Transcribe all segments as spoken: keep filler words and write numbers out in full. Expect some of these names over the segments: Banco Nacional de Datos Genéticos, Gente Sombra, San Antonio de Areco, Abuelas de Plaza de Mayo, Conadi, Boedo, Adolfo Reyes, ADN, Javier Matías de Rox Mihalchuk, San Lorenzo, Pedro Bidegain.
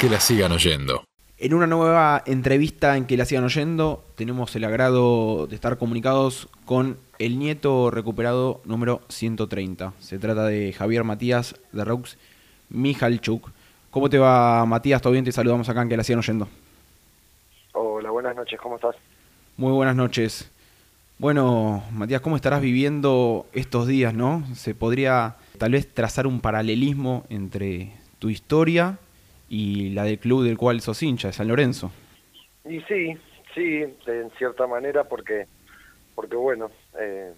Que la sigan oyendo. En una nueva entrevista en Que la sigan oyendo, tenemos el agrado de estar comunicados con el nieto recuperado número ciento treinta. Se trata de Javier Matías de Rox Mihalchuk. ¿Cómo te va, Matías? ¿Todo bien? Te saludamos acá en Que la sigan oyendo. Hola, buenas noches. ¿Cómo estás? Muy buenas noches. Bueno, Matías, ¿cómo estarás viviendo estos días, no? Se podría tal vez trazar un paralelismo entre tu historia y la del club del cual sos hincha, de San Lorenzo. Y sí, sí, en cierta manera, porque, porque bueno, eh,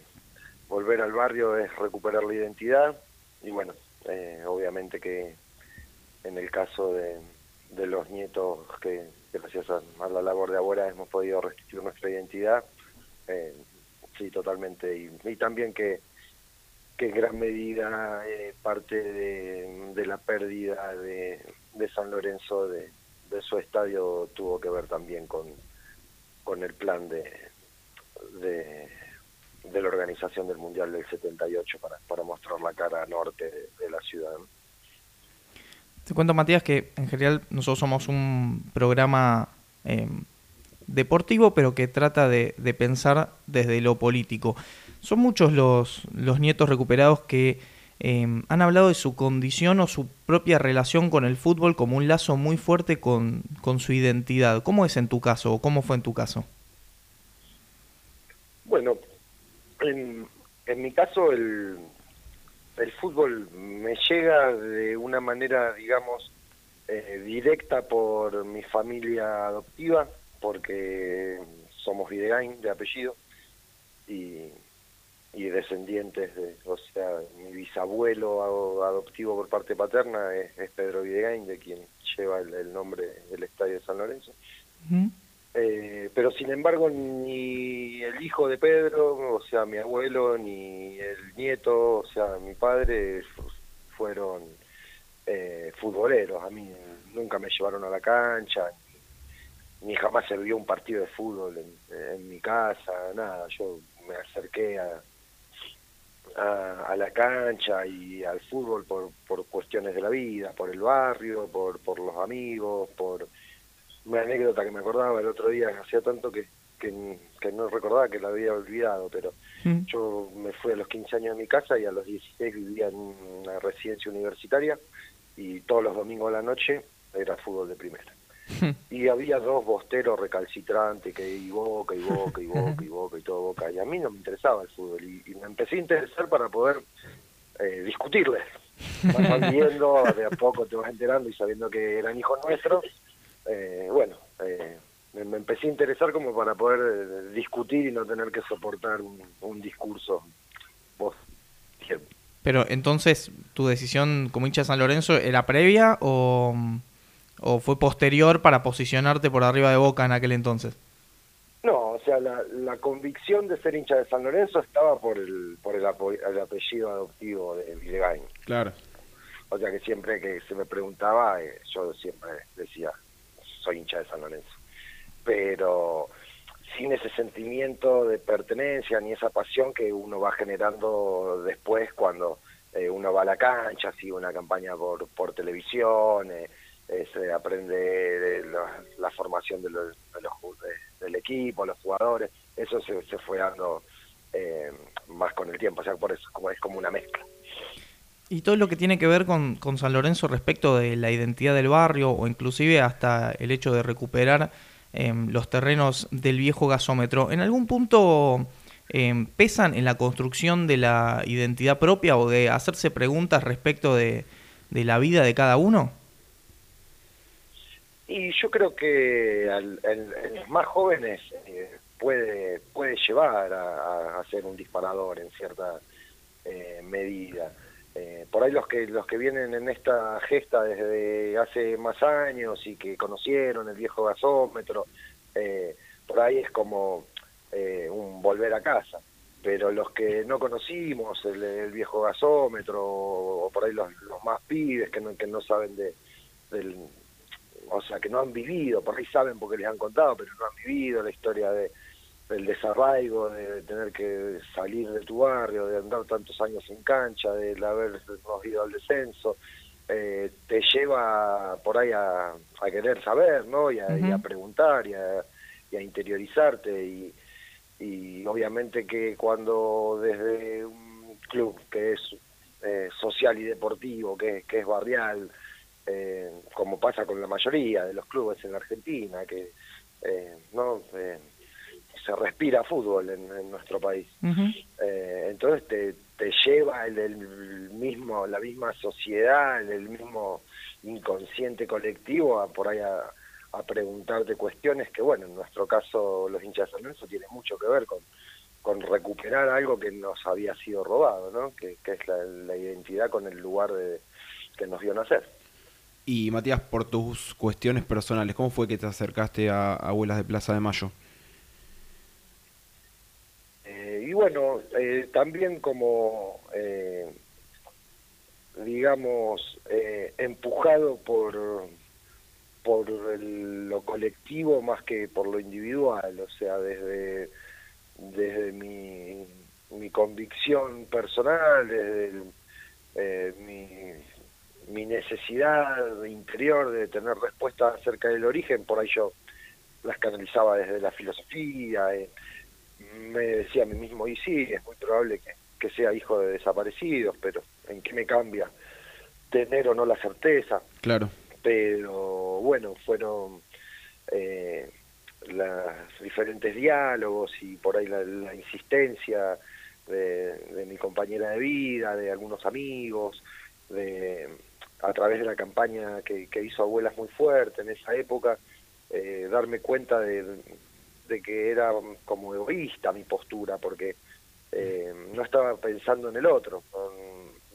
volver al barrio es recuperar la identidad, y bueno, eh, obviamente que en el caso de, de los nietos, que gracias a la labor de Abuelas hemos podido restituir nuestra identidad, eh, sí, totalmente, y, y también que, que en gran medida eh, parte de, de la pérdida de, de San Lorenzo, de, de su estadio, tuvo que ver también con, con el plan de, de, de la organización del Mundial del setenta y ocho para, para mostrar la cara norte de, de la ciudad. Te cuento, Matías, que en general nosotros somos un programa eh, deportivo, pero que trata de, de pensar desde lo político. Son muchos los, los nietos recuperados que eh, han hablado de su condición o su propia relación con el fútbol como un lazo muy fuerte con, con su identidad. ¿Cómo es en tu caso o cómo fue en tu caso? Bueno, en, en mi caso el, el fútbol me llega de una manera, digamos, eh, directa por mi familia adoptiva, porque somos Bidegain de apellido y... y descendientes de, o sea, mi bisabuelo adoptivo por parte paterna es, es Pedro Bidegain, de quien lleva el, el nombre del estadio de San Lorenzo. Uh-huh. eh, pero sin embargo ni el hijo de Pedro, o sea, mi abuelo, ni el nieto, o sea, mi padre, fueron eh, futboleros. A mí nunca me llevaron a la cancha, ni, ni jamás se vio un partido de fútbol en, en mi casa, nada. Yo me acerqué a A, a la cancha y al fútbol por, por cuestiones de la vida, por el barrio, por, por los amigos, por una anécdota que me acordaba el otro día, que hacía tanto que, que, que no recordaba, que la había olvidado, pero ¿Mm? Yo me fui a los quince años de mi casa y a los dieciséis vivía en una residencia universitaria y todos los domingos a la noche era fútbol de primera. Y había dos bosteros recalcitrantes que y boca, y boca, y boca, y boca, y todo boca. Y a mí no me interesaba el fútbol. Y, y me empecé a interesar para poder eh, discutirles. Vas viendo, de a poco te vas enterando y sabiendo que eran hijos nuestros. Eh, bueno, eh, me, me empecé a interesar como para poder eh, discutir y no tener que soportar un, un discurso. Vos, Pero entonces, ¿tu decisión como hincha de San Lorenzo era previa o...? ¿O fue posterior para posicionarte por arriba de Boca en aquel entonces? No, o sea, la, la convicción de ser hincha de San Lorenzo estaba por el por el, apo, el apellido adoptivo de Bidegain. Claro. O sea que siempre que se me preguntaba, eh, yo siempre decía, soy hincha de San Lorenzo. Pero sin ese sentimiento de pertenencia ni esa pasión que uno va generando después cuando eh, uno va a la cancha, sigue una campaña por, por televisión... Eh, Eh, se aprende de la, la formación de los, de los, de, del equipo, los jugadores. Eso se, se fue dando eh, más con el tiempo, o sea, por eso como, es como una mezcla. Y todo lo que tiene que ver con, con San Lorenzo respecto de la identidad del barrio, o inclusive hasta el hecho de recuperar eh, los terrenos del viejo gasómetro, ¿en algún punto eh, pesan en la construcción de la identidad propia o de hacerse preguntas respecto de, de la vida de cada uno? Y yo creo que al, al, en los más jóvenes eh, puede puede llevar a, a ser un disparador en cierta eh, medida. Eh, por ahí los que los que vienen en esta gesta desde hace más años y que conocieron el viejo gasómetro, eh, por ahí es como eh, un volver a casa. Pero los que no conocimos el, el viejo gasómetro, o, o por ahí los, los más pibes que no, que no saben de del... O sea, que no han vivido, por ahí saben porque les han contado, pero no han vivido la historia de, del desarraigo, de tener que salir de tu barrio, de andar tantos años en cancha, de habernos ido al descenso, eh, te lleva por ahí a, a querer saber, ¿no? Y a, uh-huh. y a preguntar y a, y a interiorizarte. Y, y obviamente que cuando desde un club que es eh, social y deportivo, que, que es barrial, eh, como pasa con la mayoría de los clubes en la Argentina, que eh, no eh, se respira fútbol en, en nuestro país. Uh-huh. Eh, entonces te, te lleva el, el mismo, la misma sociedad, el, el mismo inconsciente colectivo a por ahí a, a preguntarte cuestiones que, bueno, en nuestro caso los hinchas de San Lorenzo tiene mucho que ver con, con recuperar algo que nos había sido robado, ¿no? Que, que es la, la identidad con el lugar de, que nos dio nacer. Y Matías, por tus cuestiones personales, ¿cómo fue que te acercaste a Abuelas de Plaza de Mayo? Y bueno, eh, también como, eh, digamos, eh, empujado por, por el, lo colectivo más que por lo individual, o sea, desde, desde mi, mi convicción personal, desde el, eh, mi, mi necesidad interior de tener respuestas acerca del origen, por ahí yo las canalizaba desde la filosofía. Eh, me decía a mí mismo, y sí, es muy probable que, que sea hijo de desaparecidos, pero ¿en qué me cambia tener o no la certeza? Claro. Pero bueno, fueron eh, los diferentes diálogos y por ahí la, la insistencia de, de mi compañera de vida, de algunos amigos, de a través de la campaña que, que hizo Abuelas muy fuerte en esa época, eh, darme cuenta de... de que era como egoísta mi postura, porque eh, no estaba pensando en el otro, no,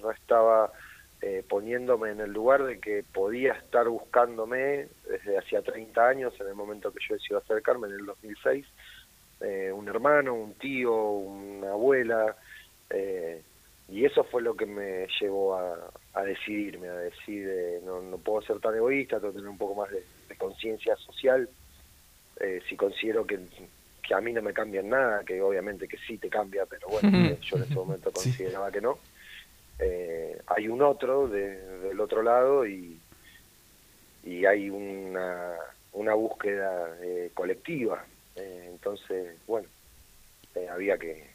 no estaba eh, poniéndome en el lugar de que podía estar buscándome desde hacía treinta años, en el momento que yo decidí acercarme, en el dos mil seis, eh, un hermano, un tío, una abuela, eh, y eso fue lo que me llevó a, a decidirme, a decir, eh, no, no puedo ser tan egoísta, tengo que tener un poco más de, de conciencia social. Eh, si considero que, que a mí no me cambia nada, que obviamente que sí te cambia, pero bueno, mm-hmm. yo en ese momento consideraba sí. que no. Eh, hay un otro de, del otro lado y, y hay una, una búsqueda eh, colectiva. Eh, entonces, bueno, eh, había que,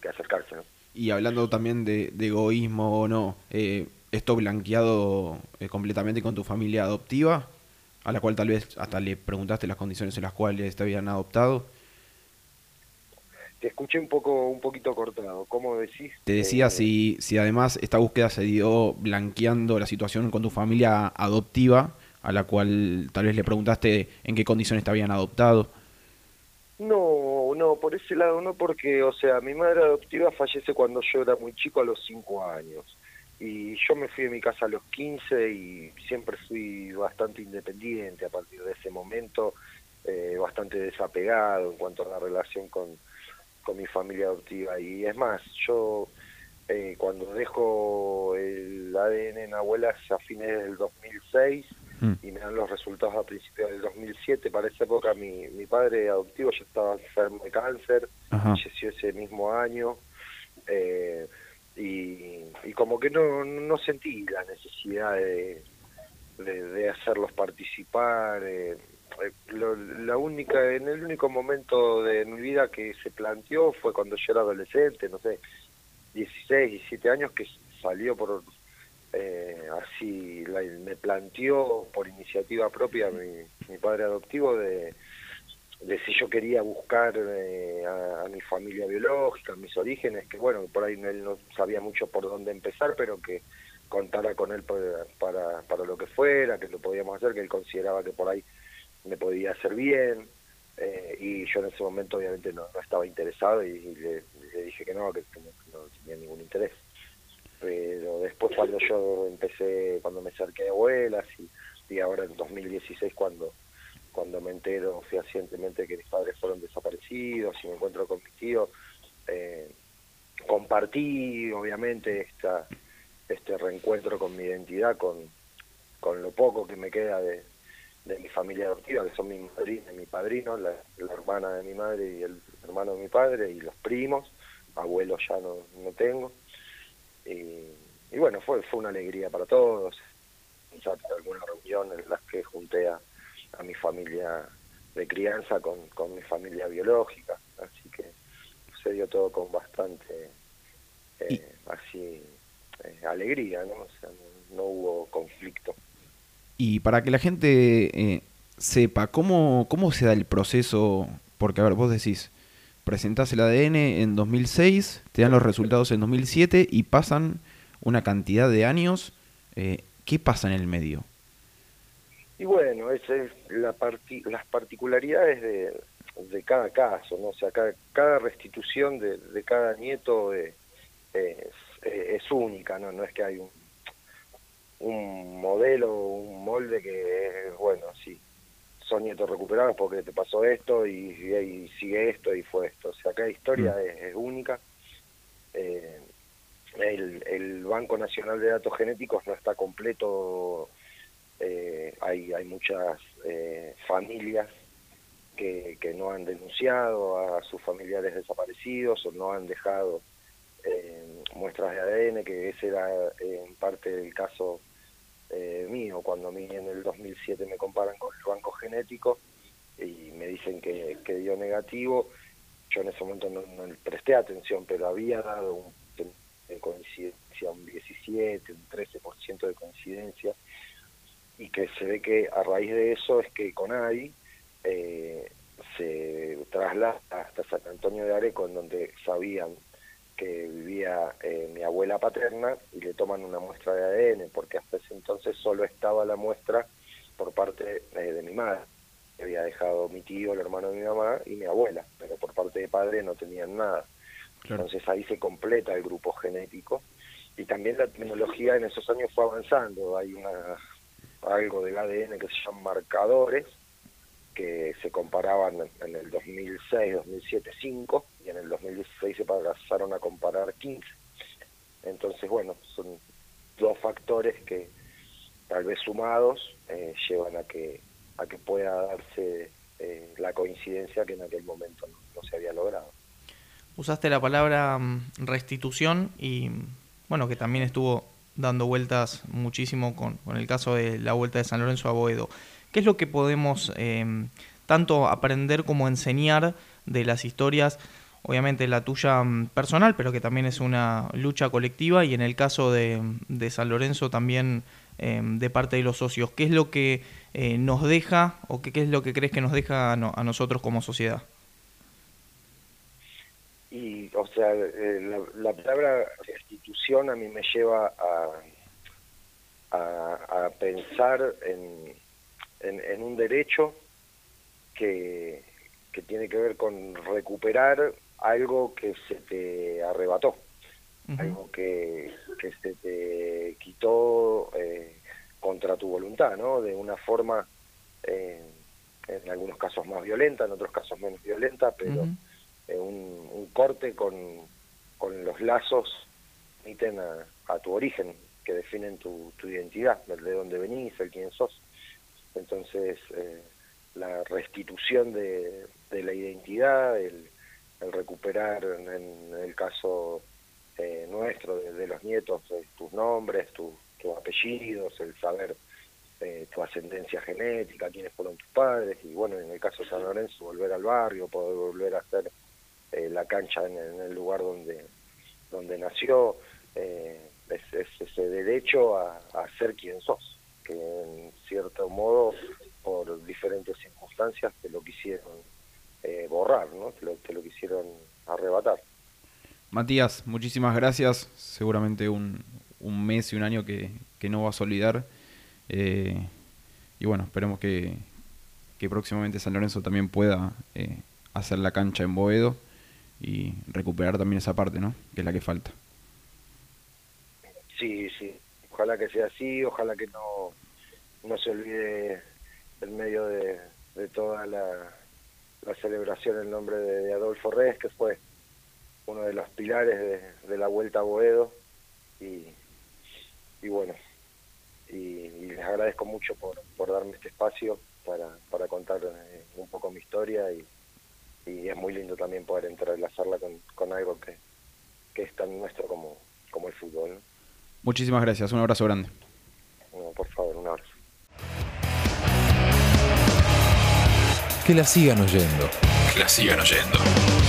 que acercarse, ¿no? Y hablando también de, de egoísmo o no, eh, esto blanqueado eh, completamente con tu familia adoptiva, a la cual tal vez hasta le preguntaste las condiciones en las cuales te habían adoptado. Te escuché un poco un poquito cortado, ¿cómo decís? Te decía eh, si, si además esta búsqueda se dio blanqueando la situación con tu familia adoptiva, a la cual tal vez le preguntaste en qué condiciones te habían adoptado. No, no, por ese lado no, porque, o sea, mi madre adoptiva fallece cuando yo era muy chico, a los cinco años. Y yo me fui de mi casa a los quince y siempre fui bastante independiente a partir de ese momento, eh, bastante desapegado en cuanto a la relación con, con mi familia adoptiva. Y es más, yo eh, cuando dejo el A D N en Abuelas a fines del dos mil seis mm. y me dan los resultados a principios del dos mil siete, para esa época mi, mi padre adoptivo ya estaba enfermo de cáncer, Ajá. falleció ese mismo año. Eh, Y, y como que no, no sentí la necesidad de, de, de hacerlos participar. Eh, lo, la única en el único momento de mi vida que se planteó fue cuando yo era adolescente, no sé, dieciséis, diecisiete años, que salió por eh, así, la, me planteó por iniciativa propia mi, mi padre adoptivo de, de si yo quería buscar eh, a, a mi familia biológica, mis orígenes, que bueno, por ahí él no sabía mucho por dónde empezar, pero que contara con él para, para, para lo que fuera, que lo podíamos hacer, que él consideraba que por ahí me podía hacer bien, eh, y yo en ese momento obviamente no, no estaba interesado y, y le, le dije que no, que no, no tenía ningún interés. Pero después cuando yo empecé, cuando me acerqué a Abuelas, y, y ahora en dos mil dieciséis cuando... cuando me entero fehacientemente que mis padres fueron desaparecidos y me encuentro con mis tíos, eh, compartí obviamente esta, este reencuentro con mi identidad, con, con lo poco que me queda de, de mi familia adoptiva, que son mi madrina, mi padrino, la, la hermana de mi madre y el hermano de mi padre, y los primos, abuelos ya no, no tengo. Y, y bueno, fue, fue una alegría para todos, ya de alguna reunión en las que junté a, a mi familia de crianza con, con mi familia biológica, así que se dio todo con bastante eh, así eh, alegría, ¿no? O sea, no, no hubo conflicto. Y para que la gente eh, sepa, ¿cómo, cómo se da el proceso? Porque, a ver, vos decís, presentás el A D N en dos mil seis, te dan los resultados en dos mil siete y pasan una cantidad de años. Eh, ¿Qué pasa en el medio? Y bueno, esa es la parti- las particularidades de, de cada caso, ¿no? O sea, cada, cada restitución de, de cada nieto de, es, es única, ¿no? No es que hay un, un modelo, un molde que es, bueno, sí, son nietos recuperados porque te pasó esto y, y sigue esto y fue esto. O sea, cada historia mm. es, es única. Eh, el, el Banco Nacional de Datos Genéticos no está completo. Eh, hay, hay muchas eh, familias que, que no han denunciado a sus familiares desaparecidos o no han dejado eh, muestras de A D N, que ese era eh, en parte el caso eh, mío, cuando a mí en el dos mil siete me comparan con el banco genético y me dicen que, que dio negativo. Yo en ese momento no, no presté atención, pero había dado un, de coincidencia un diecisiete, un trece por ciento de coincidencia. Y que se ve que a raíz de eso es que Conadi eh, se traslada hasta San Antonio de Areco, en donde sabían que vivía eh, mi abuela paterna, y le toman una muestra de A D N, porque hasta ese entonces solo estaba la muestra por parte eh, de mi madre. Había dejado mi tío, el hermano de mi mamá, y mi abuela, pero por parte de padre no tenían nada. Claro. Entonces ahí se completa el grupo genético, y también la tecnología en esos años fue avanzando. Hay una... algo del A D N que se llaman marcadores, que se comparaban en el dos mil seis, dos mil siete, cinco, y en el dos mil dieciséis se pasaron a comparar quince. Entonces, bueno, son dos factores que tal vez sumados eh, llevan a que a que pueda darse eh, la coincidencia que en aquel momento no, no se había logrado. Usaste la palabra restitución y, bueno, que también estuvo dando vueltas muchísimo con, con el caso de la vuelta de San Lorenzo a Boedo. ¿Qué es lo que podemos eh, tanto aprender como enseñar de las historias? Obviamente la tuya personal, pero que también es una lucha colectiva, y en el caso de, de San Lorenzo también eh, de parte de los socios. ¿Qué es lo que eh, nos deja, o qué, qué es lo que crees que nos deja a, no, a nosotros como sociedad? Y, o sea, eh, la, la palabra restitución a mí me lleva a, a, a pensar en, en, en un derecho que, que tiene que ver con recuperar algo que se te arrebató, uh-huh. algo que, que se te quitó eh, contra tu voluntad, ¿no? De una forma, eh, en algunos casos más violenta, en otros casos menos violenta, pero... Uh-huh. Un, un corte con, con los lazos que permiten a, a tu origen, que definen tu, tu identidad, de dónde venís, el quién sos. Entonces, eh, la restitución de, de la identidad, el, el recuperar, en, en el caso eh, nuestro, de, de los nietos, eh, tus nombres, tu, tus apellidos, el saber eh, tu ascendencia genética, quiénes fueron tus padres, y bueno, en el caso de San Lorenzo, volver al barrio, poder volver a ser Eh, la cancha en, en el lugar donde donde nació, eh, es, es ese derecho a, a ser quien sos, que en cierto modo por diferentes circunstancias te lo quisieron eh, borrar, ¿no? te, lo, te lo quisieron arrebatar. Matías, muchísimas gracias, seguramente un, un mes y un año que, que no vas a olvidar, eh, y bueno, esperemos que, que próximamente San Lorenzo también pueda eh, hacer la cancha en Boedo y recuperar también esa parte, ¿no? Que es la que falta. Sí, sí. Ojalá que sea así, ojalá que no, no se olvide en medio de, de toda la, la celebración el nombre de, de Adolfo Reyes, que fue uno de los pilares de, de la vuelta a Boedo. Y, y bueno, y, y les agradezco mucho por, por darme este espacio para, para contar un poco mi historia, y y es muy lindo también poder entrelazarla con, con algo que, que es tan nuestro como, como el fútbol, ¿no? Muchísimas gracias, un abrazo grande. No, por favor, un abrazo. Que la sigan oyendo. Que la sigan oyendo.